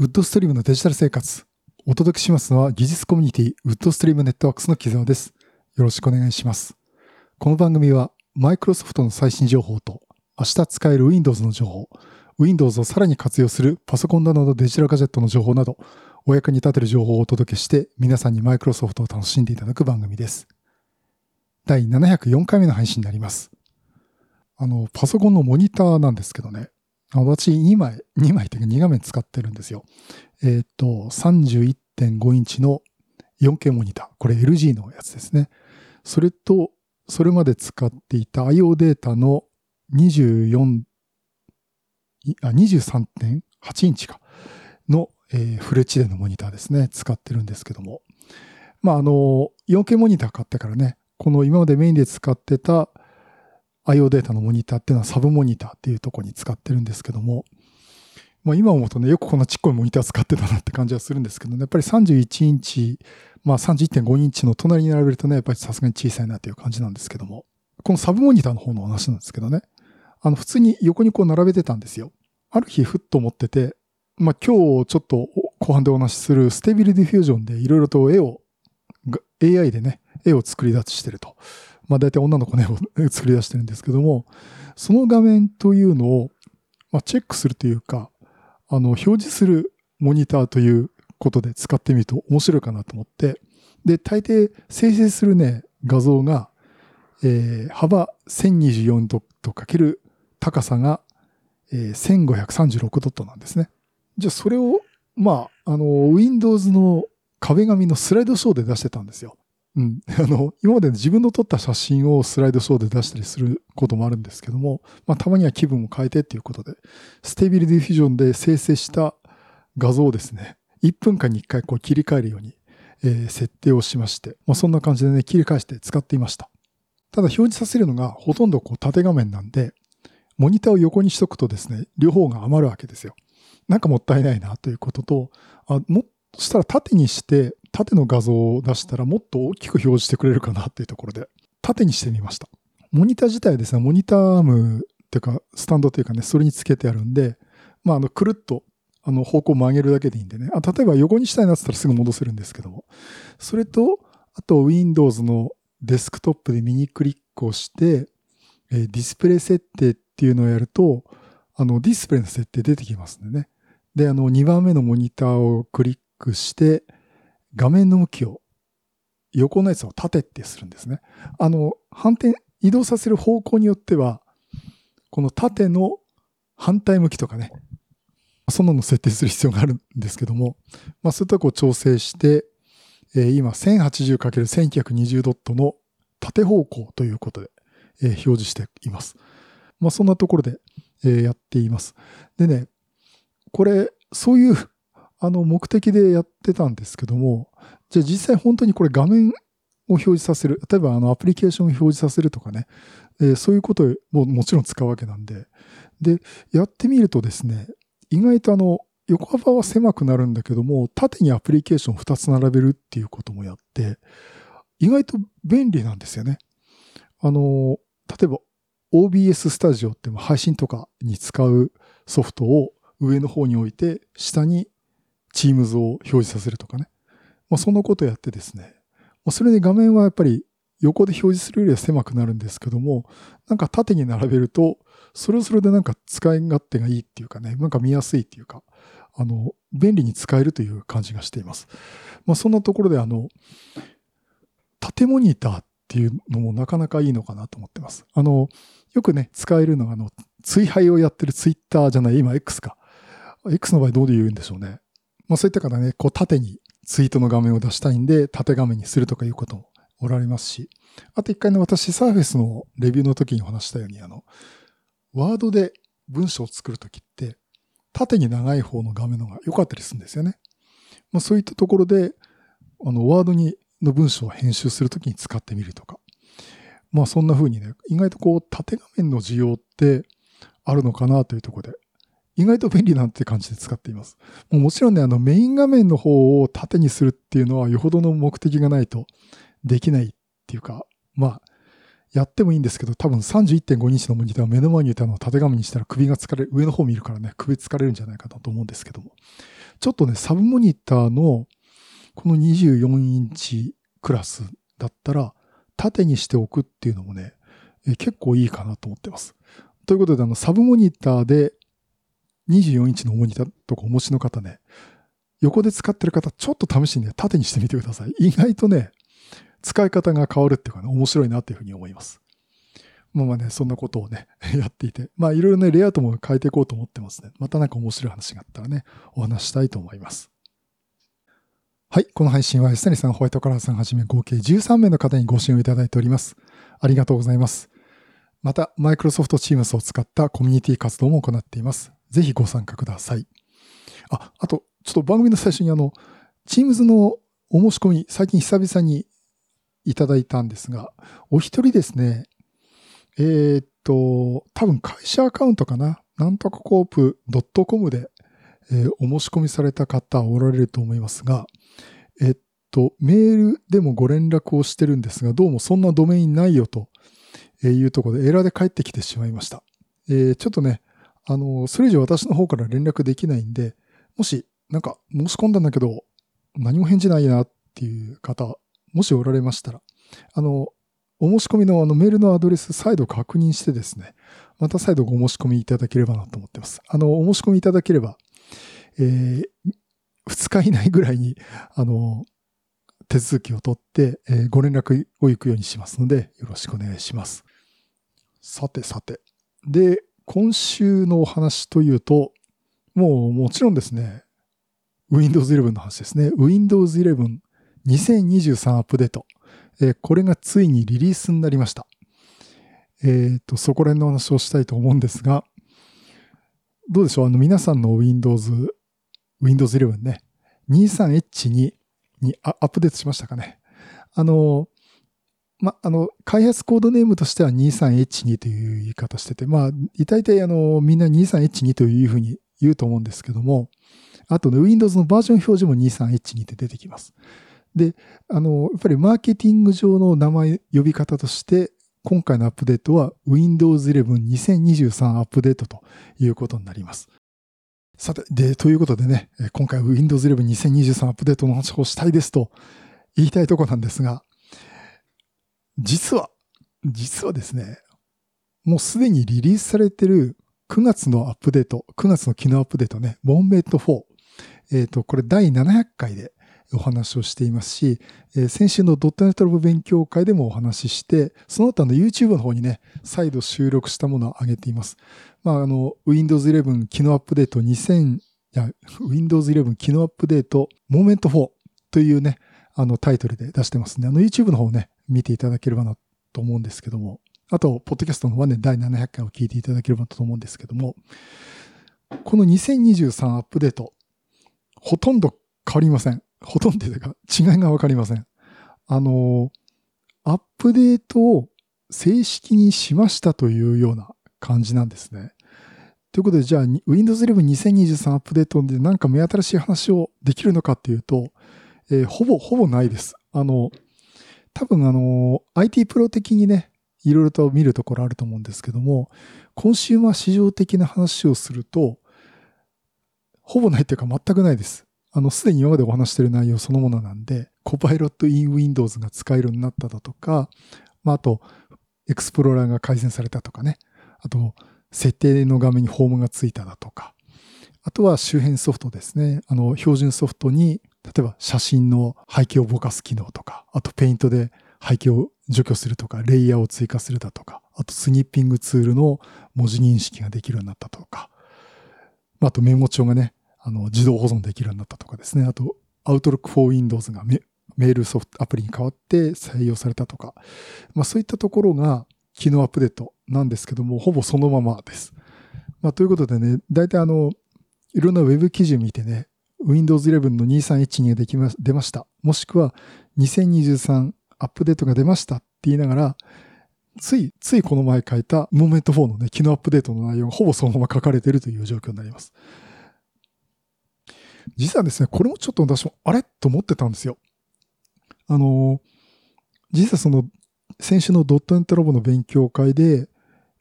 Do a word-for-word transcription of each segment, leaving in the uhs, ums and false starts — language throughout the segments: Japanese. ウッドストリームのデジタル生活。お届けしますのは技術コミュニティウッドストリームネットワークスの木澤です。よろしくお願いします。この番組はマイクロソフトの最新情報と明日使える Windows の情報、Windows をさらに活用するパソコンなどのデジタルガジェットの情報などお役に立てる情報をお届けして皆さんにマイクロソフトを楽しんでいただく番組です。だいななひゃくよんかいめの配信になります。あの、パソコンのモニターなんですけどね。私にまい、にまいというかに画面使ってるんですよ。えっと、さんじゅういってんごインチの よんケー モニター。これ エルジー のやつですね。それと、それまで使っていた IoData のにじゅうよん、あ、にじゅうさんてんはちインチか。の、えー、フル エイチディー のモニターですね。使ってるんですけども。まあ、あの、よんケー モニター買ってからね、この今までメインで使ってたIoData のモニターっていうのはサブモニターっていうところに使ってるんですけども、まあ、今思うとね、よくこんなちっこいモニター使ってたなって感じはするんですけど、ね、やっぱりさんじゅういちインチ、まあ さんじゅういってんごインチの隣に並べるとね、やっぱりさすがに小さいなっていう感じなんですけども、このサブモニターの方の話なんですけどね、あの普通に横にこう並べてたんですよ。ある日ふっと思ってて、まあ今日ちょっと後半でお話しするStable Diffusionでいろいろと絵を、エーアイ でね、絵を作り出してると。まあ大体女の子の絵を作り出してるんですけども、その画面というのをまあチェックするというか、あの表示するモニターということで使ってみると面白いかなと思って、で、大抵生成するね、画像が、えー、幅せんにじゅうよんドットかける高さが、えー、せんごひゃくさんじゅうろくドットなんですね。じゃあそれを、まあ、あの、Windows の壁紙のスライドショーで出してたんですよ。うん、あの今まで自分の撮った写真をスライドショーで出したりすることもあるんですけども、まあ、たまには気分を変えてっていうことでステービルディフュージョンで生成した画像をですねいっぷんかんにいっかいこう切り替えるように、えー、設定をしまして、まあ、そんな感じでね切り返して使っていました。ただ表示させるのがほとんどこう縦画面なんでモニターを横にしとくとですね両方が余るわけですよ。なんかもったいないなということとあもっとしたら縦にして縦の画像を出したらもっと大きく表示してくれるかなっていうところで縦にしてみました。モニター自体はですね、モニターアームっていうかスタンドというかね、それにつけてあるんで、まああのくるっとあの方向を曲げるだけでいいんでね。あ、例えば横にしたいなって言ったらすぐ戻せるんですけども、それとあと Windows のデスクトップで右クリックをして、えー、ディスプレイ設定っていうのをやるとあのディスプレイの設定出てきますんでね。であのにばんめのモニターをクリックして。画面の向きを横のやつを縦ってするんですね。あの反転移動させる方向によってはこの縦の反対向きとかねそんなの設定する必要があるんですけども、まあ、そういったこう調整して、えー、今 せんはちじゅうかけるせんきゅうひゃくにじゅう ドットの縦方向ということで、えー、表示しています。まあ、そんなところで、えー、やっています。でねこれそういうあの目的でやってたんですけども、じゃあ実際本当にこれ画面を表示させる、例えばあのアプリケーションを表示させるとかね、えー、そういうことももちろん使うわけなんで、で、やってみるとですね、意外とあの横幅は狭くなるんだけども、縦にアプリケーションをふたつ並べるっていうこともやって、意外と便利なんですよね。あの、例えば オービーエス スタジオって配信とかに使うソフトを上の方に置いて、下にTeams を表示させるとかね。まあ、そのことをやってですね。それで画面はやっぱり横で表示するよりは狭くなるんですけども、なんか縦に並べると、それはそれでなんか使い勝手がいいっていうかね、なんか見やすいっていうか、あの、便利に使えるという感じがしています。まあ、そんなところで、あの、縦モニターっていうのもなかなかいいのかなと思ってます。あの、よくね、使えるのが、あの、追廃をやってる Twitter じゃない、今 X か。X の場合どうで言うんでしょうね。まあそういった方ね、こう縦にツイートの画面を出したいんで、縦画面にするとかいうこともおられますし、あと一回ね、私、サーフェスのレビューの時にお話したように、あの、ワードで文章を作るときって、縦に長い方の画面の方が良かったりするんですよね。まあそういったところで、あの、ワードにの文章を編集するときに使ってみるとか、まあそんな風にね、意外とこう縦画面の需要ってあるのかなというところで、意外と便利なんて感じで使っています。もちろんね、あのメイン画面の方を縦にするっていうのはよほどの目的がないとできないっていうか、まあ、やってもいいんですけど、多分 さんじゅういってんご インチのモニターを目の前にいたのを縦紙にしたら首が疲れる、上の方見るからね、首疲れるんじゃないかなと思うんですけども。ちょっとね、サブモニターのこのにじゅうよんインチクラスだったら、縦にしておくっていうのもね、え結構いいかなと思ってます。ということで、あの、サブモニターでにじゅうよんインチのモニターとかお持ちの方ね、横で使ってる方、ちょっと試しにね、縦にしてみてください。意外とね、使い方が変わるっていうかね、面白いなっていうふうに思います。まあまあね、そんなことをね、やっていて、まあいろいろね、レイアウトも変えていこうと思ってますね。またなんか面白い話があったらね、お話したいと思います。はい、この配信はエスタニさん、ホワイトカラーさんはじめ合計じゅうさんめいの方にご支援をいただいております。ありがとうございます。また、マイクロソフトチームスを使ったコミュニティ活動も行っています。ぜひご参加ください。あ、あと、ちょっと番組の最初にあの、Teams のお申し込み、最近久々にいただいたんですが、お一人ですね、えー、っと、多分会社アカウントかな、なんとかコープ .com で、えー、お申し込みされた方おられると思いますが、えっと、メールでもご連絡をしてるんですが、どうもそんなドメインないよというところでエラーで返ってきてしまいました。えー、ちょっとね、あの、それ以上私の方から連絡できないんで、もし、なんか申し込んだんだけど、何も返事ないなっていう方、もしおられましたら、あの、お申し込みのあのメールのアドレス再度確認してですね、また再度ご申し込みいただければなと思ってます。あの、お申し込みいただければ、えー、ふつか以内ぐらいに、あの、手続きを取って、えー、ご連絡を行くようにしますので、よろしくお願いします。さてさて。で、今週のお話というと、もうもちろんですね、ウィンドウズイレブン の話ですね。ウィンドウズイレブン にせんにじゅうさんアップデート。えー、これがついにリリースになりました。えっと、そこら辺の話をしたいと思うんですが、どうでしょう、あの皆さんの Windows、Windows イレブンね、にじゅうさんエイチツー にアップデートしましたかね。あの、ま、あの、開発コードネームとしては にじゅうさんエイチツー という言い方してて、まあ、大体あの、みんな にじゅうさんエイチツー というふうに言うと思うんですけども、あとね、Windows のバージョン表示も にじゅうさんエイチツー って出てきます。で、あの、やっぱりマーケティング上の名前、呼び方として、今回のアップデートは ウィンドウズイレブンにせんにじゅうさん アップデートということになります。さて、で、ということでね、今回 ウィンドウズイレブンにせんにじゅうさん アップデートの話をしたいですと言いたいところなんですが、実は、実はですね、もうすでにリリースされているくがつのアップデート、くがつの機能アップデートね、モーメントフォー。えっと、これだいななひゃっかいでお話をしていますし、えー、先週の .net ラボ勉強会でもお話しして、その他の YouTube の方にね、再度収録したものを上げています。まあ、あの、Windows イレブン機能アップデートにせん、いや、Windows イレブン機能アップデート Moment フォーというね、あのタイトルで出してますね。あの YouTube の方をね、見ていただければなと思うんですけども、あと、ポッドキャストの方はね、だいななひゃっかいを聞いていただければと思うんですけども、このにせんにじゅうさんアップデート、ほとんど変わりません。ほとんどというか違いがわかりません。あの、アップデートを正式にしましたというような感じなんですね。ということで、じゃあ Windows イレブンにせんにじゅうさんアップデートでなんか目新しい話をできるのかっていうと、えー、ほぼほぼないです。あの、多分あの、アイティー プロ的にね、いろいろと見るところあると思うんですけども、コンシューマー市場的な話をすると、ほぼないというか全くないです。あの、すでに今までお話している内容そのものなんで、コパイロットイン Windows が使えるようになっただとか、まあ、あと、エクスプローラーが改善されたとかね、あと、設定の画面にフォームがついただとか、あとは周辺ソフトですね、あの、標準ソフトに、例えば写真の背景をぼかす機能とか、あと、ペイントで背景を除去するとか、レイヤーを追加するだとか、あと、スニッピングツールの文字認識ができるようになったとか、あと、メモ帳がね、あの自動保存できるようになったとかですね。あと、Outlook for Windows が メ, メールソフト、アプリに変わって採用されたとか。まあそういったところが機能アップデートなんですけども、ほぼそのままです。まあということでね、大体あの、いろんな Web 記事見てね、Windows イレブンのにせんさんびゃくじゅうにができま出ました。もしくはにせんにじゅうさんアップデートが出ましたって言いながら、つい、ついこの前書いた Moment フォーのね、機能アップデートの内容がほぼそのまま書かれているという状況になります。実はですね、これもちょっと私もあれと思ってたんですよ。あの、実はその先週のドットネットラボの勉強会で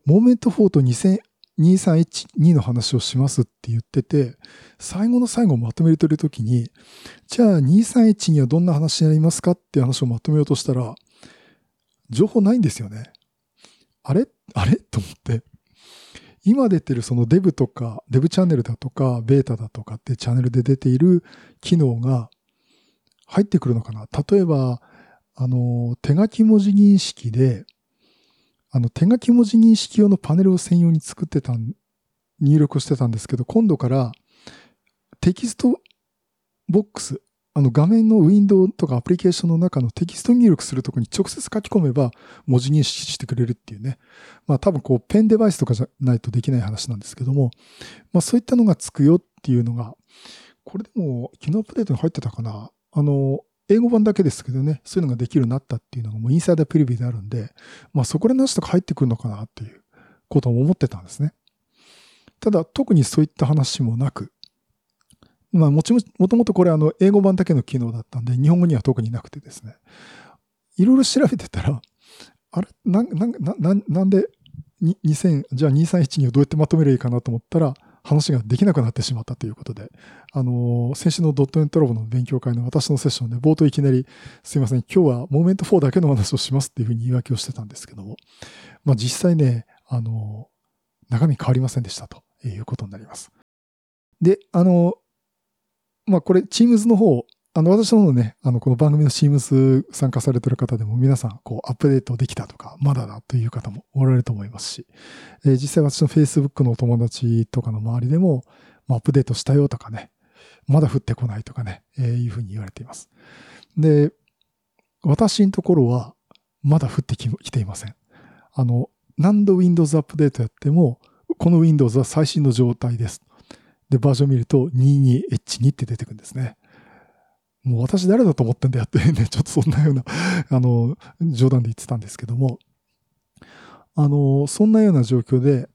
Moment フォーと にーさんエイチツー の話をしますって言ってて、最後の最後をまとめてるときに、じゃあにーさんエイチツーはどんな話になりますかっていう話をまとめようとしたら、情報ないんですよね。あれあれと思って。今出てるそのデブとか、デブチャンネルだとか、ベータだとかってチャンネルで出ている機能が入ってくるのかな。例えば、あの、手書き文字認識で、あの、手書き文字認識用のパネルを専用に作ってた、入力してたんですけど、今度からテキストボックス、あの画面のウィンドウとかアプリケーションの中のテキスト入力するところに直接書き込めば文字認識してくれるっていうね。まあ多分こうペンデバイスとかじゃないとできない話なんですけども、まあそういったのがつくよっていうのが、これでも昨日アップデートに入ってたかな。あの、英語版だけですけどね、そういうのができるようになったっていうのがもうインサイダープレビューであるんで、まあそこら辺の話とか入ってくるのかなっていうことを思ってたんですね。ただ特にそういった話もなく、まあもちも、もともとこれあの英語版だけの機能だったんで、日本語には特になくてですね、いろいろ調べてたら、あれ、な、な、な、なんでにせん、じゃあにーさんエイチツーをどうやってまとめればいいかなと思ったら、話ができなくなってしまったということで、あの、先週のドットネットラボの勉強会の私のセッションで冒頭いきなり、すいません、今日は Moment フォーだけの話をしますっていうふうに言い訳をしてたんですけども、まあ実際ね、あの、中身変わりませんでしたということになります。で、あの、まあこれ Teams の方、あの私の方のね、あのこの番組の Teams 参加されてる方でも皆さんこうアップデートできたとかまだだという方もおられると思いますし、えー、実際私の Facebook のお友達とかの周りでも、まあ、アップデートしたよとかね、まだ降ってこないとかね、えー、いうふうに言われています。で、私のところはまだ降ってきていません。あの、何度 Windows アップデートやっても、この Windows は最新の状態です。で、バージョン見ると にじゅうにエイチツー って出てくるんですね。もう私誰だと思ってんだよってね、ちょっとそんなような、あの、冗談で言ってたんですけども、あの、そんなような状況で、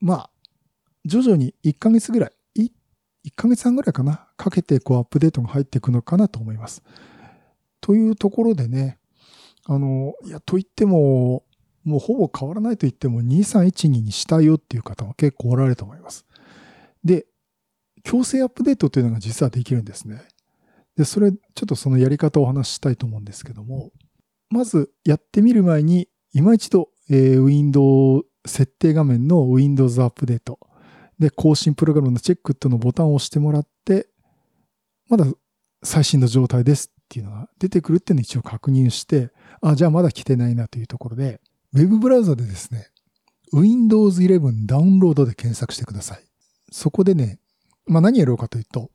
まあ、徐々にいっかげつぐらい、いいっかげつはんぐらいかな、かけてこうアップデートが入っていくのかなと思います。というところでね、あの、いや、と言っても、もうほぼ変わらないと言ってもにーさんエイチツーにしたいよっていう方は結構おられると思います。で、強制アップデートというのが実はできるんですね。で、それ、ちょっとそのやり方をお話ししたいと思うんですけども、まずやってみる前に、今一度、えー、Windows 設定画面の Windows アップデートで、更新プログラムのチェックというのボタンを押してもらって、まだ最新の状態ですっていうのが出てくるっていうのを一応確認して、あ、じゃあまだ来てないなというところで、Web ブラウザでですね、Windows イレブンダウンロードで検索してください。そこでね、まあ、何やろうかというと、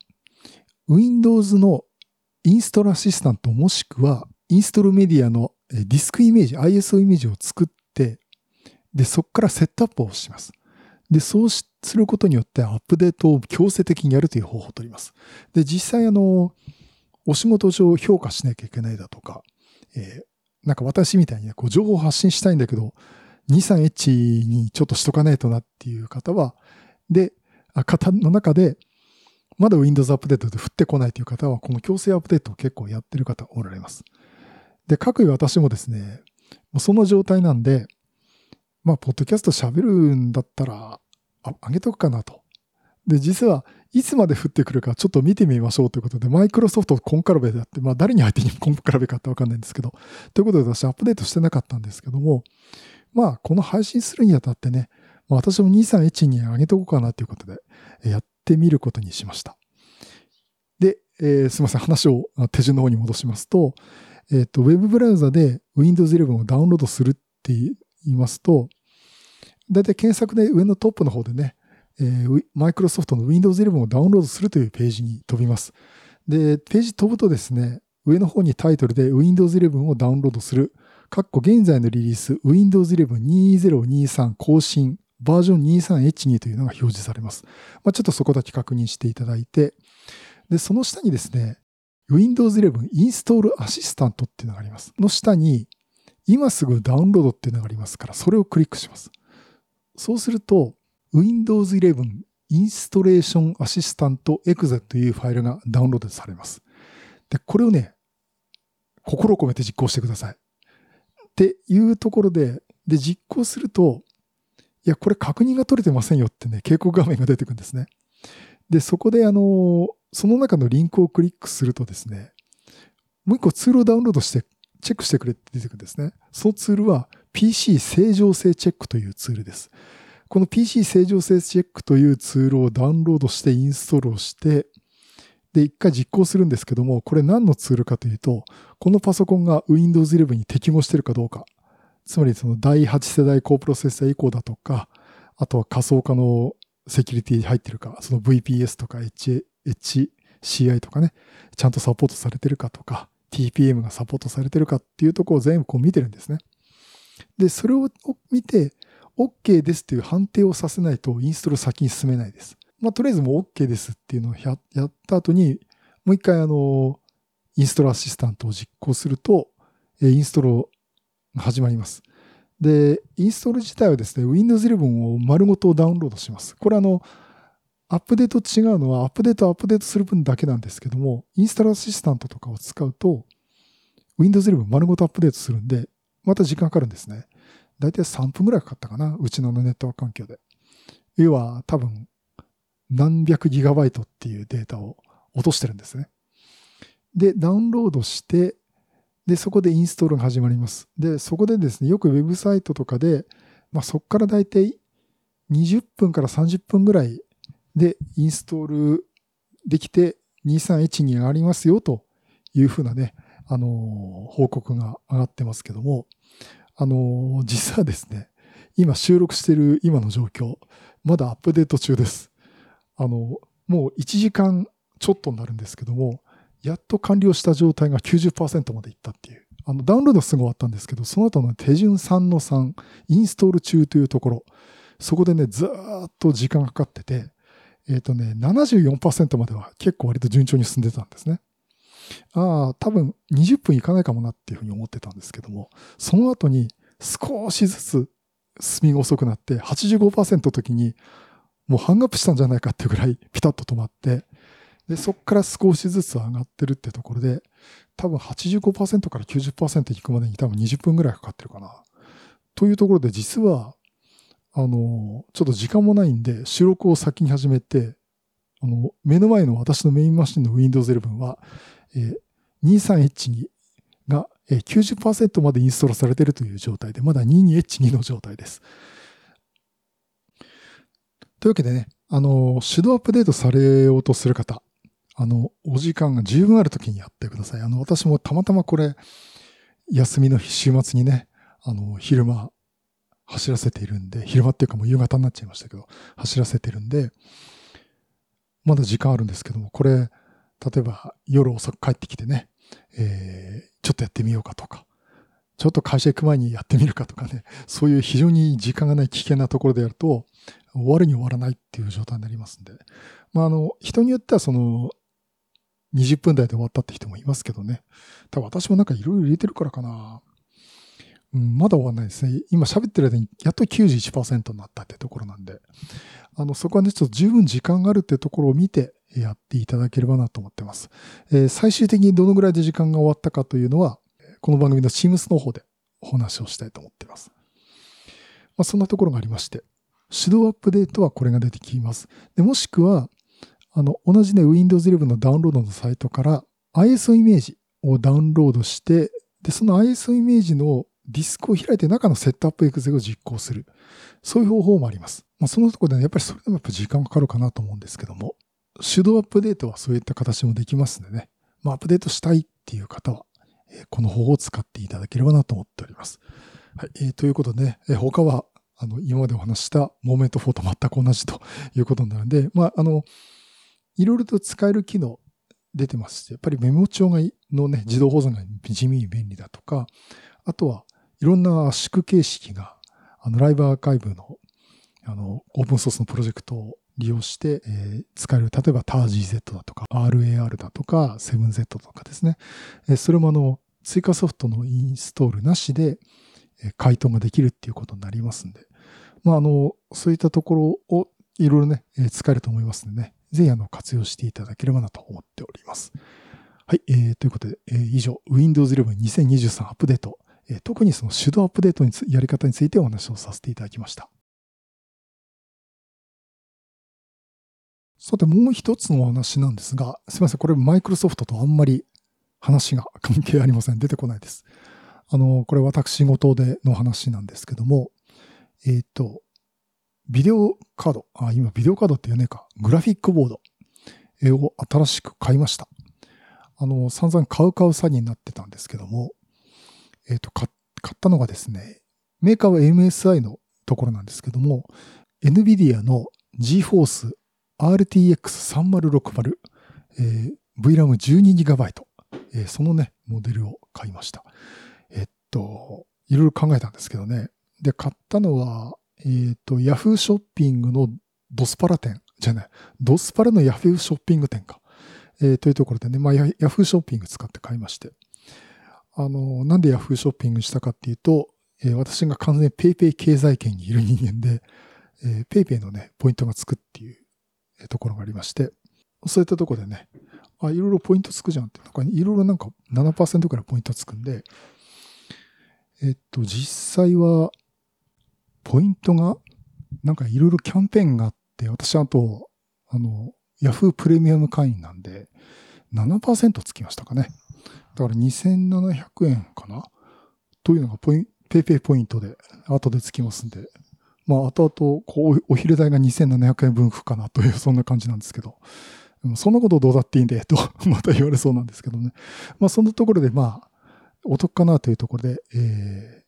Windows のインストールアシスタントもしくはインストールメディアのディスクイメージ、アイエスオー イメージを作って、で、そこからセットアップをします。で、そうすることによってアップデートを強制的にやるという方法を取ります。で、実際あの、お仕事上評価しなきゃいけないだとか、えー、なんか私みたいに、ね、こう情報を発信したいんだけど、にーさんエイチツーにちょっとしとかないとなっていう方は、で、方の中で、まだ Windows アップデートで降ってこないという方は、この強制アップデートを結構やってる方おられます。で、各位私もですね、その状態なんで、まあ、ポッドキャスト喋るんだったら、あ、上げとくかなと。で、実はいつまで降ってくるかちょっと見てみましょうということで、マイクロソフトコンカラベであって、まあ、誰に相手にコンカラベかってわかんないんですけど、ということで私アップデートしてなかったんですけども、まあ、この配信するにあたってね、まあ、私もにーさんエイチツーに上げとこうかなということで、やってみることにしました。で、えー、すいません、話を手順の方に戻しますと、えっと、ウェブブラウザで Windows イレブンをダウンロードするって言いますと、だいたい検索で上のトップの方でね、えー、Microsoft の Windows イレブンをダウンロードするというページに飛びます。で、ページ飛ぶとですね、上の方にタイトルで Windows イレブンをダウンロードする、括弧現在のリリース Windows イレブンにせんにじゅうさん更新、バージョン にーさんエイチツー というのが表示されます。まあ、ちょっとそこだけ確認していただいて、で、その下にですね、Windows イレブンインストールアシスタントっていうのがあります。の下に、今すぐダウンロードっていうのがありますから、それをクリックします。そうすると、Windows イレブンインストレーションアシスタント エクゼ というファイルがダウンロードされます。で、これをね、心を込めて実行してください。っていうところで、で、実行すると、いや、これ確認が取れてませんよってね、警告画面が出てくるんですね。で、そこで、あの、その中のリンクをクリックするとですね、もう一個ツールをダウンロードして、チェックしてくれって出てくるんですね。そのツールは ピーシー 正常性チェックというツールです。この ピーシー 正常性チェックというツールをダウンロードしてインストールをして、で、一回実行するんですけども、これ何のツールかというと、このパソコンが ウィンドウズイレブン に適合しているかどうか、つまりそのだいはち世代高プロセッサー以降だとか、あとは仮想化のセキュリティ入ってるか、その ブイピーエス とか エイチシーアイ とかね、ちゃんとサポートされてるかとか、ティーピーエム がサポートされてるかっていうところを全部こう見てるんですね。で、それを見て OK ですという判定をさせないとインストール先に進めないです。まあ、とりあえずもう OK ですっていうのをやった後に、もう一回あの、インストールアシスタントを実行すると、インストールを始まります。で、インストール自体はですね、ウィンドウズイレブン を丸ごとダウンロードします。これあの、アップデートと違うのは、アップデートアップデートする分だけなんですけども、インストールアシスタントとかを使うと、ウィンドウズイレブン 丸ごとアップデートするんで、また時間かかるんですね。だいたいさんぷんぐらいかかったかな、うちのネットワーク環境で。要は多分、何百ギガバイトっていうデータを落としてるんですね。で、ダウンロードして、で、そこでインストールが始まります。で、そこでですね、よくウェブサイトとかで、まあそこからだいたいにじゅっぷんからさんじゅっぷんぐらいでインストールできてにーさんいちに上がりますよというふうなね、あのー、報告が上がってますけども、あのー、実はですね、今収録している今の状況、まだアップデート中です。あの、もういちじかんちょっとになるんですけども、やっと完了した状態が きゅうじゅっパーセント までいったっていう。あの、ダウンロードはすぐ終わったんですけど、その後の手順 さんのさん、インストール中というところ、そこでね、ずーっと時間がかかってて、えっとね、ななじゅうよんパーセント までは結構割と順調に進んでたんですね。ああ、多分にじゅっぷんいかないかもなっていうふうに思ってたんですけども、その後に少しずつ進みが遅くなって、はちじゅうごパーセント の時に、もうハングアップしたんじゃないかっていうぐらいピタッと止まって、で、そこから少しずつ上がってるってところで、多分 はちじゅうごパーセント から きゅうじゅっパーセント いくまでに多分にじゅっぷんぐらいかかってるかな。というところで実は、あの、ちょっと時間もないんで収録を先に始めて、あの、目の前の私のメインマシンの ウィンドウズイレブン は、えー、にーさんいちにが きゅうじゅっパーセント までインストールされてるという状態で、まだ にーにーエイチツー の状態です。というわけでね、あの、手動アップデートされようとする方、あの、お時間が十分あるときにやってください。あの、私もたまたまこれ、休みの日、週末にね、あの、昼間、走らせているんで、昼間っていうかもう夕方になっちゃいましたけど、走らせてるんで、まだ時間あるんですけども、これ、例えば夜遅く帰ってきてね、えー、ちょっとやってみようかとか、ちょっと会社行く前にやってみるかとかね、そういう非常に時間がない危険なところでやると、終わるに終わらないっていう状態になりますんで、まあ、あの、人によってはその、にじゅっぷんだいで終わったって人もいますけどね。多分私もなんかいろいろ入れてるからかな。うん、まだ終わんないですね。今喋ってる間にやっと きゅうじゅういちパーセント になったってところなんで。あの、そこはね、ちょっと十分時間があるってところを見てやっていただければなと思ってます。えー、最終的にどのぐらいで時間が終わったかというのは、この番組の Teams の方でお話をしたいと思っています。まあ、そんなところがありまして、手動アップデートはこれが出てきます。で、もしくは、あの、同じね、ウィンドウズイレブン のダウンロードのサイトから アイエスオー イメージをダウンロードして、で、その アイエスオー イメージのディスクを開いて中のセットアップエクゼを実行する。そういう方法もあります。まあ、そのところでね、やっぱりそれでもやっぱ時間かかるかなと思うんですけども、手動アップデートはそういった形もできますんでね、まあ、アップデートしたいっていう方は、えー、この方法を使っていただければなと思っております。はい、えー、ということでね、えー、他は、あの、今までお話したモーメントフォーと全く同じということになるんで、まあ、あの、いろいろと使える機能出てますし、やっぱりメモ帳のね、自動保存が地味に便利だとか、あとはいろんな圧縮形式が、あの、ライブアーカイブの、あの、オープンソースのプロジェクトを利用して、えー、使える、例えば タージーゼット だとか、アールエーアール だとか、セブンゼット とかですね。それもあの、追加ソフトのインストールなしで、回答ができるっていうことになりますんで、まあ、あの、そういったところをいろいろね、使えると思いますんでね。ぜひあの活用していただければなと思っております。はい、えー、ということで、えー、以上 ウィンドウズイレブンにせんにじゅうさんアップデート、特にその手動アップデートのやり方についてお話をさせていただきました。さて、もう一つのお話なんですが、すみません、これマイクロソフトとあんまり話が関係ありません。出てこないです。あの、これ私事での話なんですけども、えっと、ビデオカード、あ、今ビデオカードって言うねえか、グラフィックボードを新しく買いました。あの、散々買う買う詐欺になってたんですけども、えっと、買ったのがですね、メーカーは エムエスアイ のところなんですけども、NVIDIA の GeForce アールティーエックスさんまるろくまる、えー、ブイラムじゅうにギガバイト、えー、そのね、モデルを買いました。えっと、いろいろ考えたんですけどね。で、買ったのは、えっと、Yahoo ショッピングのドスパラ店、じゃない、ドスパラの Yahoo ショッピング店か。えー、というところでね、まあ、Yahoo ショッピング使って買いまして。あの、なんで Yahoo ショッピングしたかっていうと、えー、私が完全に PayPay 経済圏にいる人間で、えー、PayPay のね、ポイントがつくっていうところがありまして、そういったところでね、あ、いろいろポイントつくじゃんって、いろいろなんか ななパーセント くらいポイントつくんで、えっと、実際は、ポイントが、なんかいろいろキャンペーンがあって、私あと、あの、Yahoo プレミアム会員なんで、ななパーセント つきましたかね。だからにせんななひゃくえんかなというのがポイン、PayPay ポイントで後でつきますんで、まあ、後々、こう、お昼代がにせんななひゃくえんぶん付くかなという、そんな感じなんですけど、そんなことどうだっていいんで、と、また言われそうなんですけどね。まあ、そんなところで、まあ、お得かなというところで、え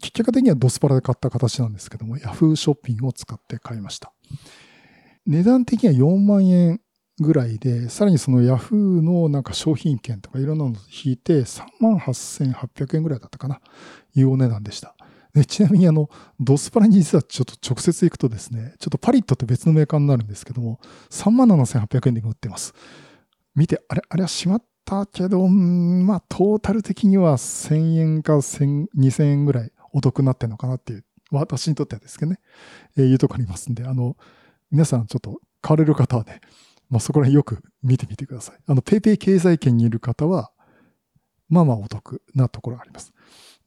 ー、結果的にはドスパラで買った形なんですけども、Yahoo ショッピングを使って買いました。値段的にはよんまんえんぐらいで、さらにその Yahoo のなんか商品券とかいろんなのを引いてさんまんはっせんはっぴゃくえんぐらいだったかな、いうお値段でした。で、ちなみにあの、ドスパラに実はちょっと直接行くとですね、ちょっとパリットって別のメーカーになるんですけども、さんまんななせんはっぴゃくえんで今売ってます。見て、あれ、あれはしまったけど、まあ、トータル的にはせんえんかにせんえんぐらいお得になってるのかなっていう、私にとってはですけどね、えー、いうところありますんで、あの、皆さんちょっと買われる方はね、まあ、そこら辺よく見てみてください。あの、ペイペイ経済圏にいる方は、まあまあお得なところがあります。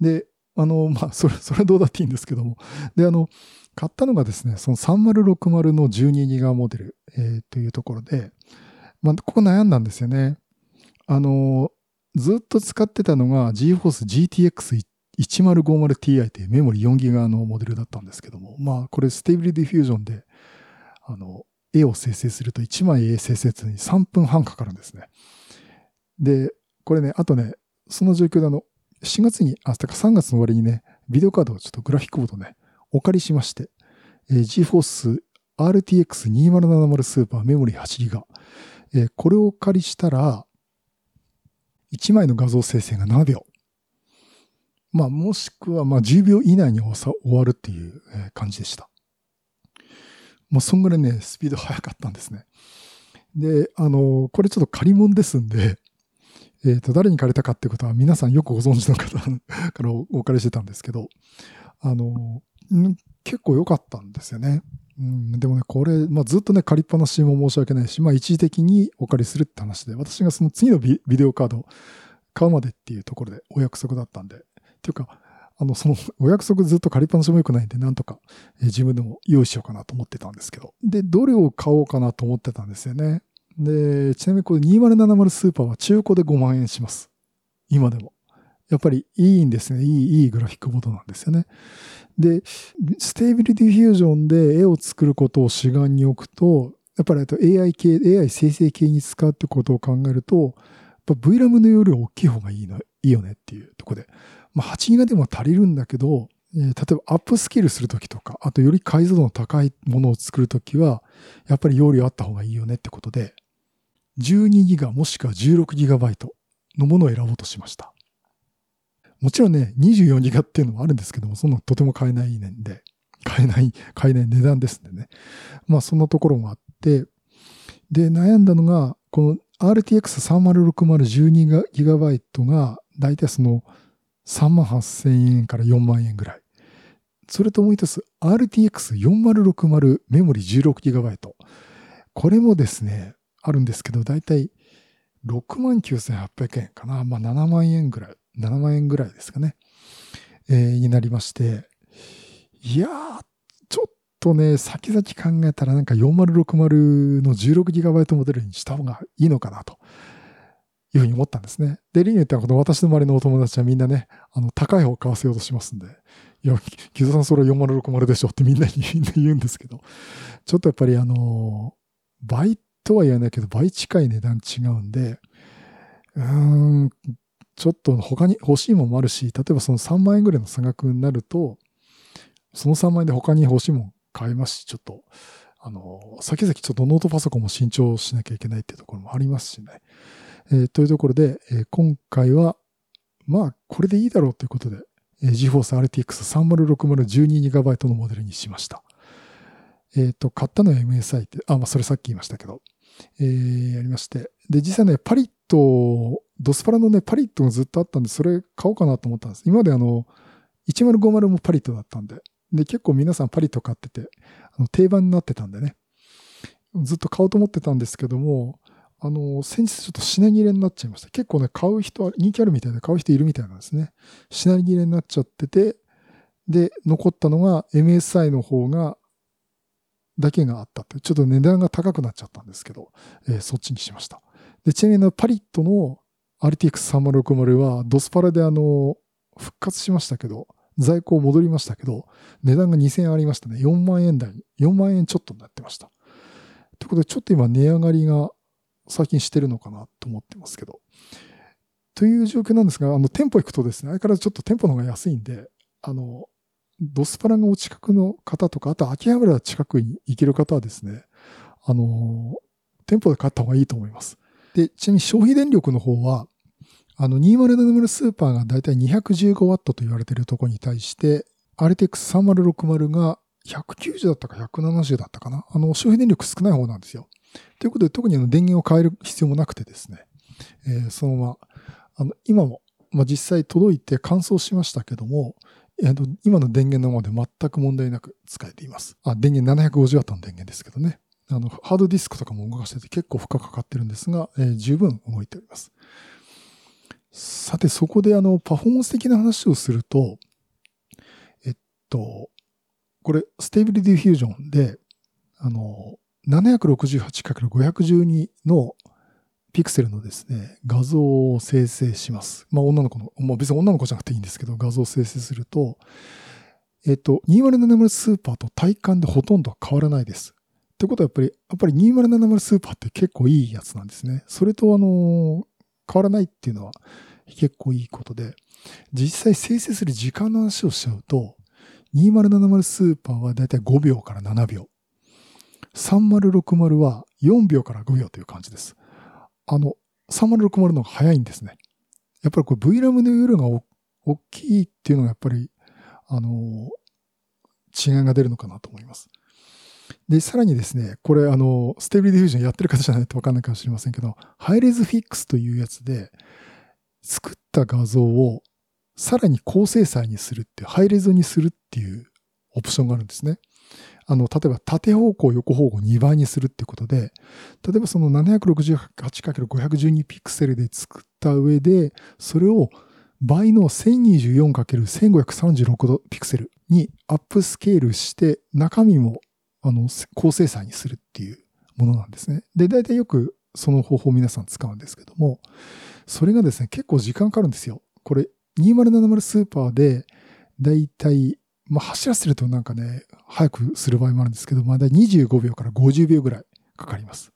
で、あの、まあ、それ、それはどうだっていいんですけども。で、あの、買ったのがですね、そのさんまるろくまるの じゅうにギガ モデル、えー、というところで、まあ、ここ悩んだんですよね。あの、ずっと使ってたのが GeForce ジーティーエックスせんごひゃくごじゅうティーアイ というメモリ よんギガ のモデルだったんですけども、まあ、これ Stable Diffusion で、あの、絵を生成するといちまい絵生成するのにさんぷんはんかかるんですね。で、これね、あとね、その状況であの、しがつに、あ、だからさんがつの終わりにね、ビデオカードをちょっとグラフィックボードね、お借りしまして、えー、GeForce アールティーエックスにせんななじゅう Super メモリ はちギガ、えー、これをお借りしたら、いちまいの画像生成がななびょう。まあ、もしくは、まあ、じゅうびょう以内に終わるっていう感じでした。もうそんぐらいね、スピード速かったんですね。で、あの、これちょっと借り物ですんで、えっと、誰に借りたかってことは皆さんよくご存知の方からお借りしてたんですけど、あの、結構良かったんですよね。うん、でもね、これ、まあ、ずっとね、借りっぱなしも申し訳ないし、まあ、一時的にお借りするって話で、私がその次の ビ, ビデオカード買うまでっていうところでお約束だったんで、っていうか、あの、その、お約束ずっと借りっぱなしも良くないんで、なんとか自分でも用意しようかなと思ってたんですけど。で、どれを買おうかなと思ってたんですよね。で、ちなみにこれにせんななじゅうスーパーは中古でごまんえんします。今でも。やっぱりいいんですね。いい、いいグラフィックボードなんですよね。で、ステービリティフュージョンで絵を作ることを主眼に置くと、やっぱり エーアイ 系、エーアイ 生成系に使うってことを考えると、やっぱ ブイラム の容量大きい方がいいの、いいよねっていうところで。まあ、はちギガでも足りるんだけど、えー、例えばアップスキルするときとか、あとより解像度の高いものを作るときは、やっぱり容量あった方がいいよねってことで、じゅうにギガもしくは じゅうろくギガバイト のものを選ぼうとしました。もちろんね、にじゅうよんギガっていうのもあるんですけども、そんなとても買えないねんで、買えない、買えない値段ですんでね。まあ、そんなところもあって、で、悩んだのが、この アールティーエックスさんまるろくまる じゅうにギガバイト が、だいたいその、さんまんはっせんえんからよんまんえんぐらい。それともう一つ、アールティーエックスよんまるろくまる メモリ じゅうろくギガバイト。これもですね、あるんですけど、だいたいろくまんきゅうせんはっぴゃくえんかな。まあ、ななまんえんぐらいななまんえんぐらいですかね、えー、になりまして、いやー、ちょっとね、先々考えたらなんかよんまるろくまるの じゅうろくギガバイト モデルにした方がいいのかなというふうに思ったんですね。で、理由ってこの私の周りのお友達はみんなね、あの高い方を買わせようとしますんで、いや、木澤さんそれはよんまるろくまるでしょってみんなに言うんですけど、ちょっとやっぱりあの、倍とは言わないけど、倍近い値段違うんで、うーん、ちょっと他に欲しいもんもあるし、例えばそのさんまんえんぐらいの差額になると、そのさんまんえんで他に欲しいもん買えますし、ちょっと、あの、先々ちょっとノートパソコンも新調しなきゃいけないっていうところもありますしね。えー、というところで、えー、今回は、まあ、これでいいだろうということで、えー、GeForce アールティーエックスさんまるろくまる じゅうにギガバイト のモデルにしました。えっと、買ったのは エムエスアイ って、あ、まあ、それさっき言いましたけど、えー、やりまして。で、実際ね、パリット、ドスパラのね、パリットがずっとあったんで、それ買おうかなと思ったんです。今まであの、せんごじゅうもパリットだったんで、で、結構皆さんパリット買ってて、あの定番になってたんでね、ずっと買おうと思ってたんですけども、あの、先日ちょっと品切れになっちゃいました。結構ね、買う人、人気あるみたいで買う人いるみたいなんですね。品切れになっちゃってて、で、残ったのが エムエスアイ の方が、だけがあったって、ちょっと値段が高くなっちゃったんですけど、えー、そっちにしました。で、ちなみにパリットの アールティーエックスさんまるろくまる はドスパラであの、復活しましたけど、在庫戻りましたけど、値段がにせんえんありましたね。よんまんえん台、よんまんえんちょっとになってました。ということで、ちょっと今値上がりが最近してるのかなと思ってますけど。という状況なんですが、あの、店舗行くとですね、あれからちょっと店舗の方が安いんで、あの、ドスパラがお近くの方とか、あと秋葉原近くに行ける方はですね、あの、店舗で買った方がいいと思います。で、ちなみに消費電力の方は、あの、にせんななじゅうスーパーがだいたい にひゃくじゅうごワット と言われているところに対して、アールティーエックスさんまるろくまる がひゃくきゅうじゅうだったかひゃくななじゅうだったかな。あの、消費電力少ない方なんですよ。ということで、特にあの電源を変える必要もなくてですね、えー、そのまま、あの、今も、まあ、実際届いて乾燥しましたけども、今の電源のままで全く問題なく使えています。あ、電源 ななひゃくごじゅうワット の電源ですけどね。あの、ハードディスクとかも動かしてて結構負荷かかってるんですが、えー、十分動いております。さて、そこであの、パフォーマンス的な話をすると、えっと、これ、Stable Diffusion で、あの、ななひゃくろくじゅうはちかけるごひゃくじゅうに のピクセルのですね、画像を生成します。まあ、女の子の、まあ、別に女の子じゃなくていいんですけど、画像を生成すると、えっと、にせんななじゅうスーパーと体感でほとんど変わらないです。ってことはやっぱり、やっぱりにせんななじゅうスーパーって結構いいやつなんですね。それとあの、変わらないっていうのは結構いいことで、実際生成する時間の話をしちゃうと、にせんななじゅうスーパーはだいたいごびょうからななびょう。さんまるろくまるはよんびょうからごびょうという感じです。あの、さんまるろくまるの方が早いんですね。やっぱりこれ ブイラム の容量が大きいっていうのがやっぱり、あの、違いが出るのかなと思います。で、さらにですね、これあの、ステーブルディフュージョンやってる方じゃないと分かんないかもしれませんけど、ハイレズフィックスというやつで、作った画像をさらに高精細にするっていう、ハイレズにするっていうオプションがあるんですね。あの、例えば縦方向、横方向にばいにするってことで、例えばその ななひゃくろくじゅうはちかけるごひゃくじゅうに ピクセルで作った上で、それを倍の せんにじゅうよんかけるせんごひゃくさんじゅうろく ピクセルにアップスケールして、中身もあの高精細にするっていうものなんですね。で、大体よくその方法を皆さん使うんですけども、それがですね、結構時間かかるんですよ。これ、にせんななじゅうスーパーで、大体、まあ、走らせるとなんかね、早くする場合もあるんですけど、まだにじゅうごびょうからごじゅうびょうぐらいかかります。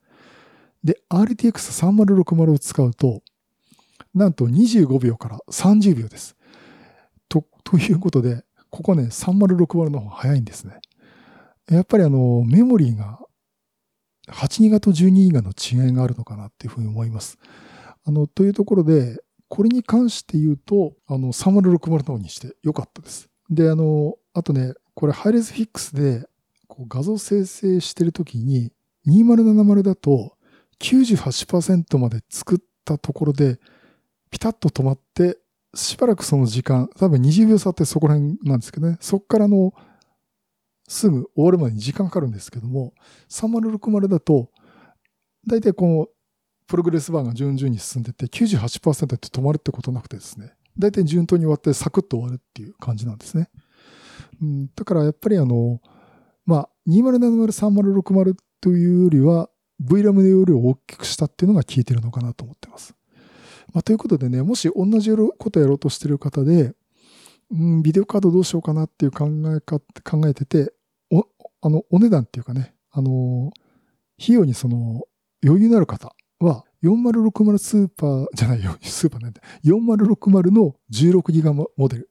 で、アールティーエックスさんまるろくまる を使うと、なんとにじゅうごびょうからさんじゅうびょうです。と、ということで、ここね、さんまるろくまるの方が早いんですね。やっぱりあの、メモリーがはちギガとじゅうにギガの違いがあるのかなっていうふうに思います。あの、というところで、これに関して言うと、あの、さんまるろくまるの方にしてよかったです。で、あの、あとね、これハイレズフィックスでこう画像生成してるときに、にせんななじゅうだと きゅうじゅうはちパーセント まで作ったところで、ピタッと止まって、しばらくその時間、多分にじゅうびょう差ってそこら辺なんですけどね、そこからの、すぐ終わるまでに時間かかるんですけども、さんまるろくまるだと、だいたいこのプログレスバーが順々に進んでって、きゅうじゅうはちパーセント って止まるってことなくてですね、大体順当に終わってサクッと終わるっていう感じなんですね。うん、だからやっぱりあの、まあ、にせんななじゅう、さんぜんろくじゅうというよりは ブイラム の容量を大きくしたっていうのが効いてるのかなと思ってます。まあ、ということでね、もし同じことをやろうとしてる方で、うん、ビデオカードどうしようかなっていう考えか、考えてて、お、あの、お値段っていうかね、あの、費用にその余裕のある方は、よんせんろくじゅうスーパー、じゃないよ、スーパーなんだ。よんせんろくじゅうの じゅうろくギガバイト モデル。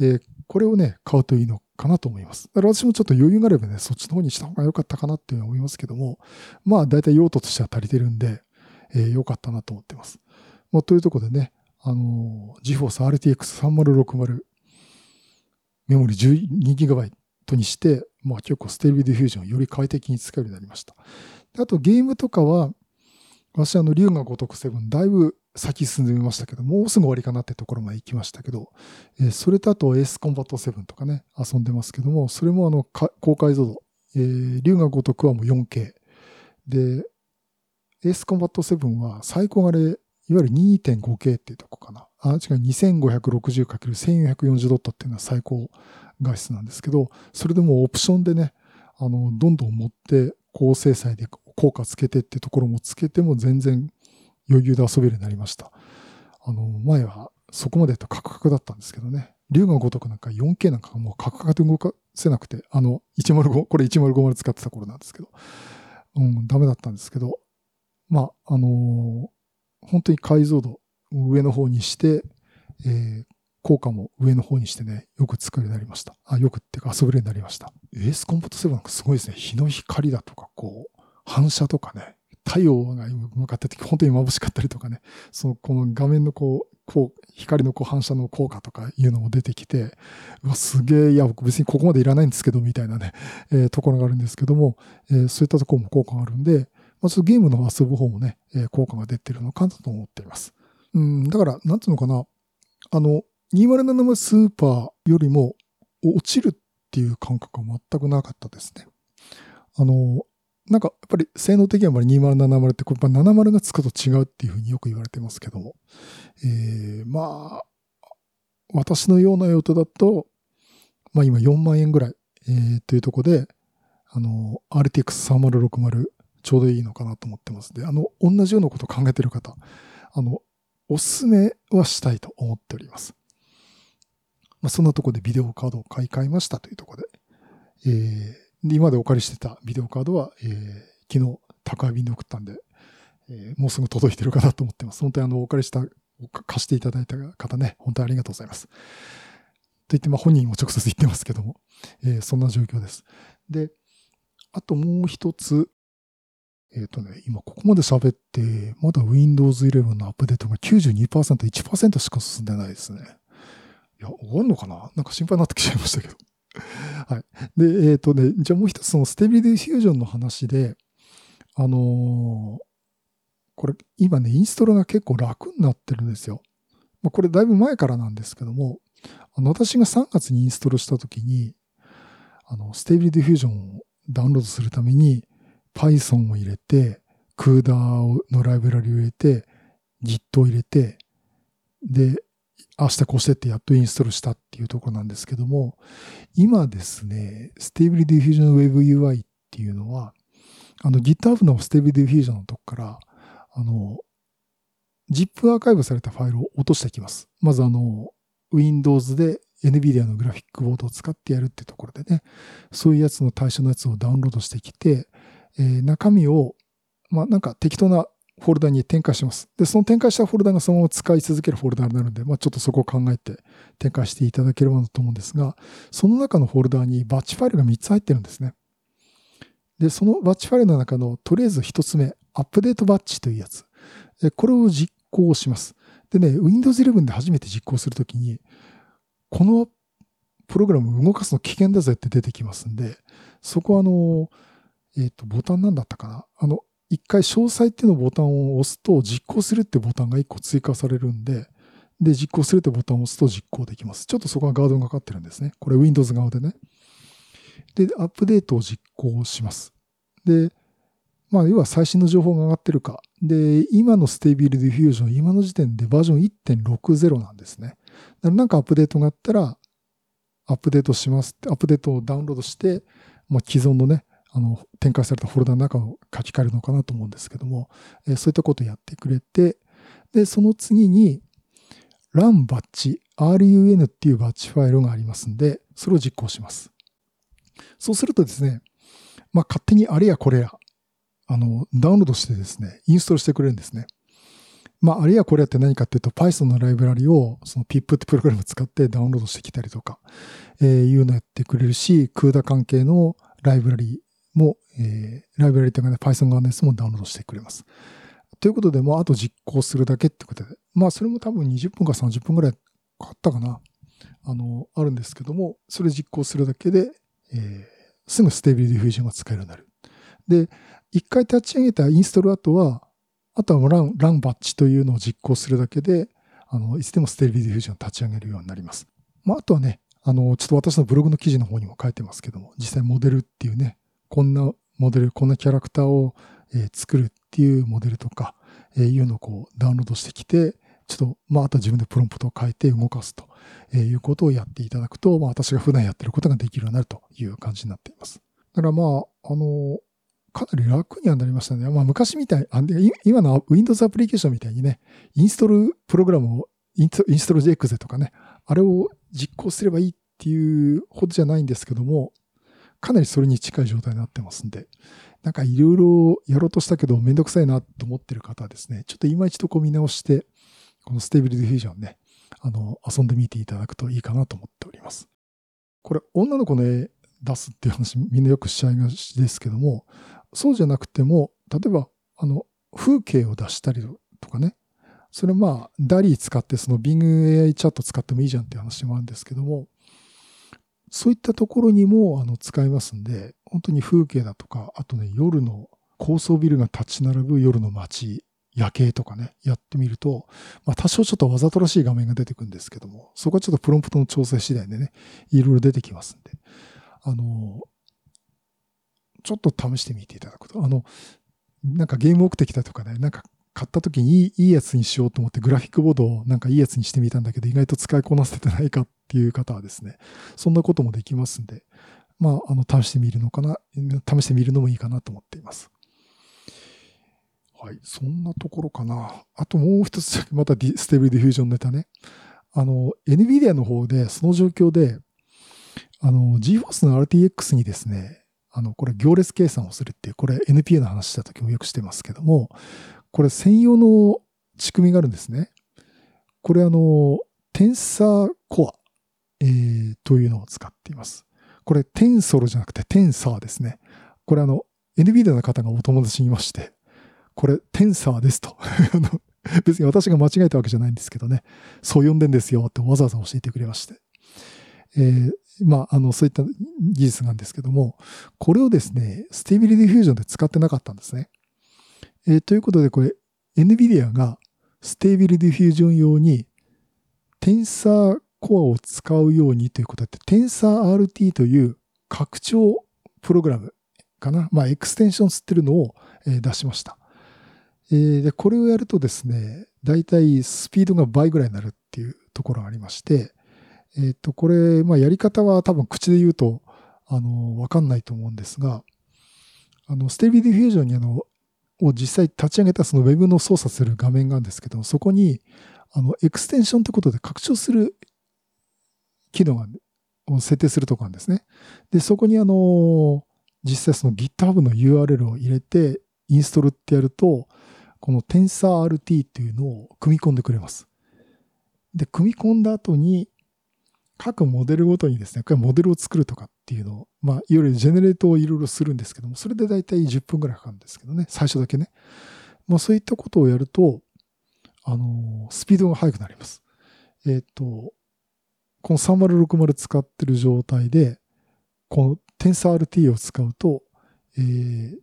えー、これをね、買うといいのかなと思います。だから私もちょっと余裕があればね、そっちの方にした方が良かったかなって思いますけども、まあ、だいたい用途としては足りてるんで、えー、良かったなと思ってます。まあ、というところでね、あのー、GeForce アールティーエックスさんぜんろくじゅう、メモリ じゅうにギガバイト にして、まあ、結構 Stable Diffusion をより快適に使えるようになりました。であと、ゲームとかは、私、あの、竜が如くなな、だいぶ先進みましたけど、もうすぐ終わりかなってところまで行きましたけど、えー、それとあと、エースコンバットななとかね、遊んでますけども、それもあの、高解像度、えー、竜が如くはもう よんケー。で、エースコンバットななは最高があれ、いわゆる にてんごケー っていうとこかな。あ、違う、にせんごひゃくろくじゅうかけるせんよんひゃくよんじゅう ドットっていうのは最高画質なんですけど、それでもオプションでね、あの、どんどん持って、高精細で効果つけてってところもつけても全然余裕で遊べるようになりました。あの、前はそこまでとカクカクだったんですけどね。龍が如くなんか よんケー なんかもうカクカクで動かせなくて、あの、ひゃくご、これせんごじゅう使ってた頃なんですけど、うん、ダメだったんですけど、まあ、あの、本当に解像度を上の方にして、えー、効果も上の方にしてね、よく作るようになりました。あ、よくっていうか遊べるようになりました。エースコンバットなななんかすごいですね。日の光だとか、こう、反射とかね、太陽が向かってて本当に眩しかったりとかね、その、この画面のこう、こう、光のこう反射の効果とかいうのも出てきて、うわ、すげえ、いや、僕別にここまでいらないんですけど、みたいなね、えー、ところがあるんですけども、えー、そういったところも効果があるんで、まあ、ちょっとゲームの遊ぶ方もね、えー、効果が出てるのかなと思っています。うん、だから、なんていうのかな、あの、にせんななスーパーよりも落ちるっていう感覚は全くなかったですね。あの、なんかやっぱり性能的にはにせんななじゅうってこれななじゅうがつくと違うっていうふうによく言われてますけども、えー、まあ、私のような用途だと、まあ今よんまんえんぐらい、えー、というところで、あの、アールティーエックスさんぜんろくじゅう ちょうどいいのかなと思ってますので、あの、同じようなことを考えている方、あの、おすすめはしたいと思っております。まあ、そんなところでビデオカードを買い替えましたというところで、えー、で今までお借りしてたビデオカードは、えー、昨日宅配便で送ったんで、えー、もうすぐ届いてるかなと思ってます。本当にあのお借りした、貸していただいた方ね、本当にありがとうございます。と言って、まあ本人も直接言ってますけども、えー、そんな状況です。で、あともう一つ、えっとね、今ここまで喋って、まだ ウィンドウズイレブン のアップデートが きゅうじゅうにパーセント、いちパーセント しか進んでないですね。いや、終わるのかな？なんか心配になってきちゃいましたけど。はい。で、えっ、ー、とね、じゃあもう一つ、そのステビリティフュージョンの話で、あのー、これ、今ね、インストールが結構楽になってるんですよ。まあ、これ、だいぶ前からなんですけども、あの私がさんがつにインストールしたときに、あの、ステビリティフュージョンをダウンロードするために、Python を入れて、シーユーディーエー のライブラリを入れて、Git を入れて、で、明日こうしてってやっとインストールしたっていうところなんですけども、今ですね、Stable Diffusion Web ユーアイ っていうのは、あの GitHub の Stable Diffusion のとこから、あの、ZIP アーカイブされたファイルを落としてきます。まずあの、Windows で NVIDIA のグラフィックボードを使ってやるってところでね、そういうやつの対象のやつをダウンロードしてきて、えー、中身を、まあなんか適当なフォルダに展開します。で、その展開したフォルダがそのまま使い続けるフォルダになるので、まあちょっとそこを考えて展開していただければなと思うんですが、その中のフォルダにバッチファイルがみっつ入ってるんですね。で、そのバッチファイルの中のとりあえずひとつめ、アップデートバッチというやつ。これを実行します。でね、Windows イレブンで初めて実行するときに、このプログラム動かすの危険だぜって出てきますんで、そこはあの、えっと、ボタンなんだったかな。あの、一回詳細っていうのボタンを押すと実行するってボタンが一個追加されるんで、で、実行するってボタンを押すと実行できます。ちょっとそこがガードがかかってるんですね。これ Windows 側でね。で、アップデートを実行します。で、まあ、要は最新の情報が上がってるか。で、今のStable Diffusion、今の時点でバージョン いってんろくぜろ なんですね。なんかアップデートがあったら、アップデートしますって、アップデートをダウンロードして、まあ、既存のね、あの、展開されたフォルダの中を書き換えるのかなと思うんですけども、えー、そういったことをやってくれて、で、その次に、ラン バッチ、run っていうバッチファイルがありますんで、それを実行します。そうするとですね、まあ、勝手にあれやこれや、あの、ダウンロードしてですね、インストールしてくれるんですね。まあ、あれやこれやって何かっていうと、Python のライブラリを、その ピップ ってプログラムを使ってダウンロードしてきたりとか、えー、いうのやってくれるし、クーダ 関係のライブラリも、えー、ライブラリというかね、Python 側のやつもダウンロードしてくれます。ということで、もうあと実行するだけってことで、まあ、それも多分にじゅっぷんかさんじゅっぷんぐらいかかったかな、あの、あるんですけども、それ実行するだけで、えー、すぐ Stable Diffusion が使えるようになる。で、一回立ち上げたインストール後は、あとはラン、ランバッチというのを実行するだけで、あの、いつでもStable Diffusionを立ち上げるようになります。まあ、あとはね、あの、ちょっと私のブログの記事の方にも書いてますけども、実際モデルっていうね、こんなモデル、こんなキャラクターを、えー、作るっていうモデルとか、えー、いうのをこうダウンロードしてきて、ちょっと、まあ、あとは自分でプロンプトを書いて動かすということをやっていただくと、まあ、私が普段やってることができるようになるという感じになっています。だからまあ、あの、かなり楽にはなりましたね。まあ、昔みたい、今の Windows アプリケーションみたいにね、インストールプログラムを、インストール ジェイエックス とかね、あれを実行すればいいっていうほどじゃないんですけども、かなりそれに近い状態になってますんで、なんかいろいろやろうとしたけどめんどくさいなと思ってる方はですね、ちょっと今一度こう見直して、このStable Diffusionね、あの、遊んでみていただくといいかなと思っております。これ、女の子の絵出すっていう話、みんなよくしちゃいがちですけども、そうじゃなくても、例えば、あの、風景を出したりとかね、それまあ、ダリー使って、その Bing エーアイ チャット使ってもいいじゃんっていう話もあるんですけども、そういったところにも、あの、使えますんで、本当に風景だとか、あとね、夜の高層ビルが立ち並ぶ夜の街、夜景とかね、やってみると、まあ、多少ちょっとわざとらしい画面が出てくるんですけども、そこはちょっとプロンプトの調整次第でね、いろいろ出てきますんで、あの、ちょっと試してみていただくと、あの、なんかゲーム目的だとかね、なんか買った時にいい、いいやつにしようと思ってグラフィックボードをなんかいいやつにしてみたんだけど、意外と使いこなせてないかっていう方はですね、そんなこともできますんで、まあ、あの、試してみるのかな、試してみるのもいいかなと思っています。はい、そんなところかな。あともう一つ、またステーブルディフュージョンネタね。あの、エヌビディア の方で、その状況で、あの、GeForce の アールティーエックス にですね、あの、これ行列計算をするっていう、これ エヌピーユー の話した時もよくしてますけども、これ専用の仕組みがあるんですね。これあの、TensorCore、えー、というのを使っています。これ テンソル じゃなくて テンサー ですね。これあの、エヌビディア の方がお友達にいまして、これ、テンサーですと。別に私が間違えたわけじゃないんですけどね。そう呼んでんですよってわざわざ教えてくれまして。えー、まあ、あの、そういった技術なんですけども、これをですね、Stable Diffusion で使ってなかったんですね。えー、ということで、これ、エヌビディア が Stable Diffusion 用に TensorCore を使うようにということで、TensorRT という拡張プログラムかな。まあ、エクステンションっていうのを出しました。で、これをやるとですね、だいたいスピードが倍ぐらいになるっていうところがありまして、えっと、これ、まあ、やり方は多分口で言うと、あの、わかんないと思うんですが、あの、Stable Diffusion にあの、を実際立ち上げたその Web の操作する画面があるんですけど、そこに、あの、エクステンションということで拡張する機能を設定するところなんですね。で、そこにあの、実際その GitHub の ユーアールエル を入れて、インストールってやると、この TensorRT っていうのを組み込んでくれます。で、組み込んだ後に、各モデルごとにですね、これモデルを作るとかっていうのを、まあ、いわゆるジェネレートをいろいろするんですけども、それでだいたいじゅっぷんぐらいかかるんですけどね、最初だけね。まあ、そういったことをやると、あの、スピードが速くなります。えっと、このさんまるろくまる使ってる状態で、この TensorRT を使うと、えー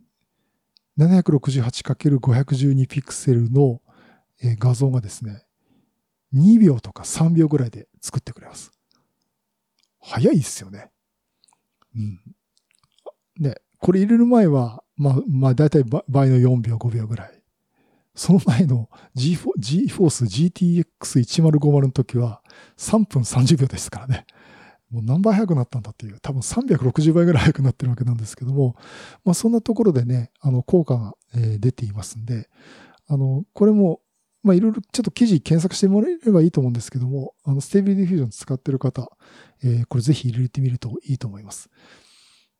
ななひゃくろくじゅうはちかけるごひゃくじゅうに ピクセルの画像がですね、にびょうとかさんびょうぐらいで作ってくれます。早いっすよね。うん。で、これ入れる前は、まあ、まあ、だいたい倍のよんびょう、ごびょうぐらい。その前の GeForce ジーティーエックスせんごじゅう の時は、さんぷんさんじゅうびょうですからね。もう何倍速くなったんだっていう、多分さんびゃくろくじゅうばいぐらい速くなってるわけなんですけども、まあそんなところでね、あの効果が出ていますんで、あの、これも、まあいろいろちょっと記事検索してもらえればいいと思うんですけども、あの、Stable Diffusion 使ってる方、えー、これぜひ入れてみるといいと思います。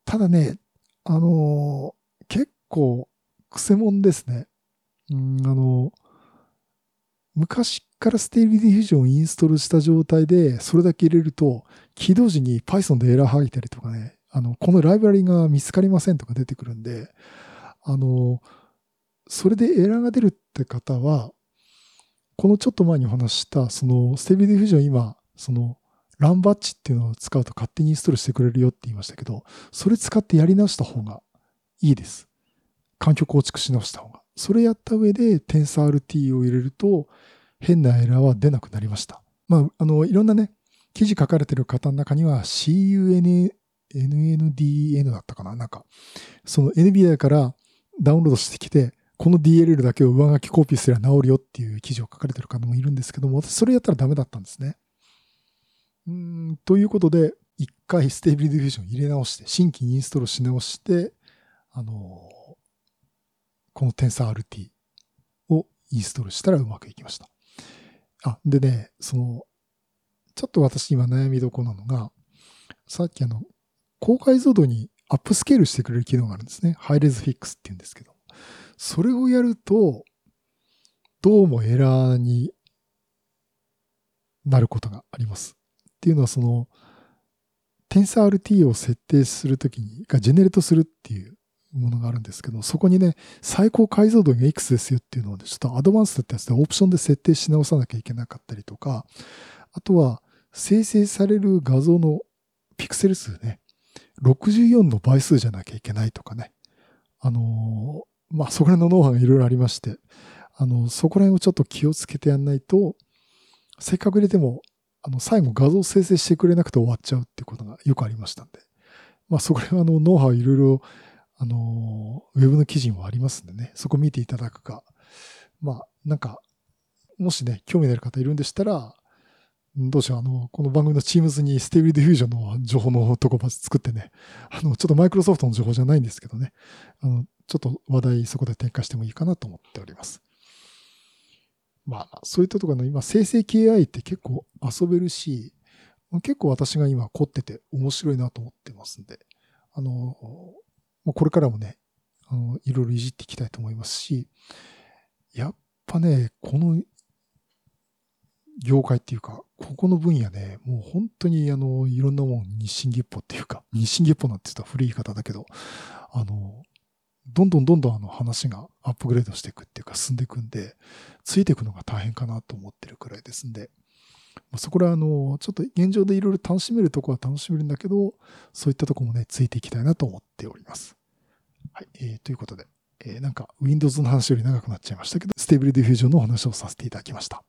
ただね、あのー、結構、くせもんですね。うん、あのー、昔からステービディフュージョンをインストールした状態でそれだけ入れると起動時に Python でエラー吐いたりとかね、あのこのライブラリが見つかりませんとか出てくるんで、あのそれでエラーが出るって方はこのちょっと前にお話したそのステービディフュージョン、今そのランバッチっていうのを使うと勝手にインストールしてくれるよって言いましたけど、それ使ってやり直した方がいいです。環境構築し直した方が。それやった上で TensorRT を入れると変なエラーは出なくなりました。まあ、あの、いろんなね、記事書かれてる方の中には CUNNDN だったかな、なんか、その エヌビディア からダウンロードしてきて、この ディーエルエル だけを上書きコピーすれば治るよっていう記事を書かれてる方もいるんですけども、私それやったらダメだったんですね。うーん、ということで、一回 Stable Diffusion 入れ直して、新規インストールし直して、あの、この TensorRT をインストールしたらうまくいきました。あ、でね、その、ちょっと私今悩みどころなのが、さっきあの、高解像度にアップスケールしてくれる機能があるんですね。ハイレズフィックスって言うんですけど、それをやると、どうもエラーになることがあります。っていうのはその、TensorRT を設定するときに、がジェネレートするっていう、ものがあるんですけど、そこにね、最高解像度が X ですよっていうのを、ね、ちょっとアドバンスってやつでオプションで設定し直さなきゃいけなかったりとか、あとは生成される画像のピクセル数ね、ろくじゅうよんの倍数じゃなきゃいけないとかね、あのー、まあ、そこら辺のノウハウがいろいろありまして、あのー、そこら辺をちょっと気をつけてやんないと、せっかく入れても、あの、最後画像生成してくれなくて終わっちゃうっていうことがよくありましたんで、まあ、そこら辺はあの、ノウハウいろいろあの、ウェブの記事もありますんでね、そこ見ていただくか。まあ、なんか、もしね、興味のある方いるんでしたら、どうしよう、あの、この番組の Teams に Stable Diffusion の情報のとこば作ってね、あの、ちょっとマイクロソフトの情報じゃないんですけどね、あの、ちょっと話題そこで展開してもいいかなと思っております。まあ、そういったところの今、生成系 エーアイ って結構遊べるし、結構私が今凝ってて面白いなと思ってますんで、あの、これからもね、あの、いろいろいじっていきたいと思いますし、やっぱね、この業界っていうか、ここの分野ね、もう本当にあの、いろんなもん日進月歩っていうか、日進月歩なんて言ったら古い言い方だけど、あの、どんどんどんどんあの話がアップグレードしていくっていうか、進んでいくんで、ついていくのが大変かなと思ってるくらいですんで、そこらあの、ちょっと現状でいろいろ楽しめるとこは楽しめるんだけど、そういったとこもね、ついていきたいなと思っております。はい、えー、ということで、えー、なんか Windows の話より長くなっちゃいましたけど、Stable Diffusion のお話をさせていただきました。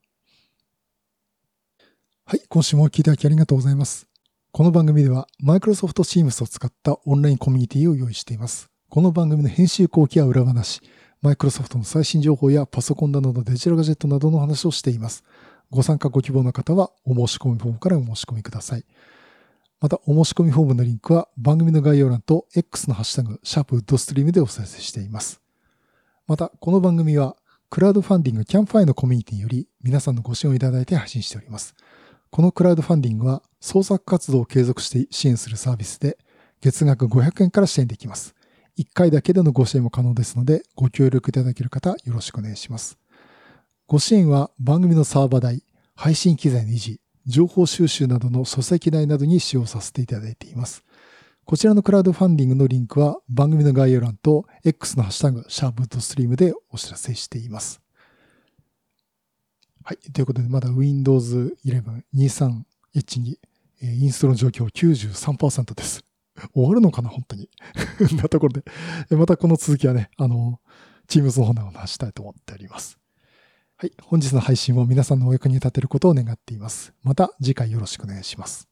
はい、今週もお聞きいただきありがとうございます。この番組では Microsoft Teams を使ったオンラインコミュニティを用意しています。この番組の編集後期や裏話、Microsoft の最新情報やパソコンなどのデジタルガジェットなどの話をしています。ご参加ご希望の方はお申し込みフォームからお申し込みください。また、お申し込みフォームのリンクは番組の概要欄と X のハッシュタグ、シャープウッドストリームでお知らせしています。また、この番組はクラウドファンディングキャンプファイのコミュニティより皆さんのご支援をいただいて配信しております。このクラウドファンディングは創作活動を継続して支援するサービスで月額ごひゃくえんから支援できます。いっかいだけでのご支援も可能ですのでご協力いただける方よろしくお願いします。ご支援は番組のサーバー代、配信機材の維持、情報収集などの書籍代などに使用させていただいています。こちらのクラウドファンディングのリンクは番組の概要欄と X のハッシュタグ、シャープウッドストリームでお知らせしています。はい。ということで、まだ Windows イレブン にじゅうさん エイチツー インストの状況 きゅうじゅうさんパーセント です。終わるのかな本当に。なところで。またこの続きはね、あの、Teams の方でお話したいと思っております。はい。本日の配信も皆さんのお役に立てることを願っています。また次回よろしくお願いします。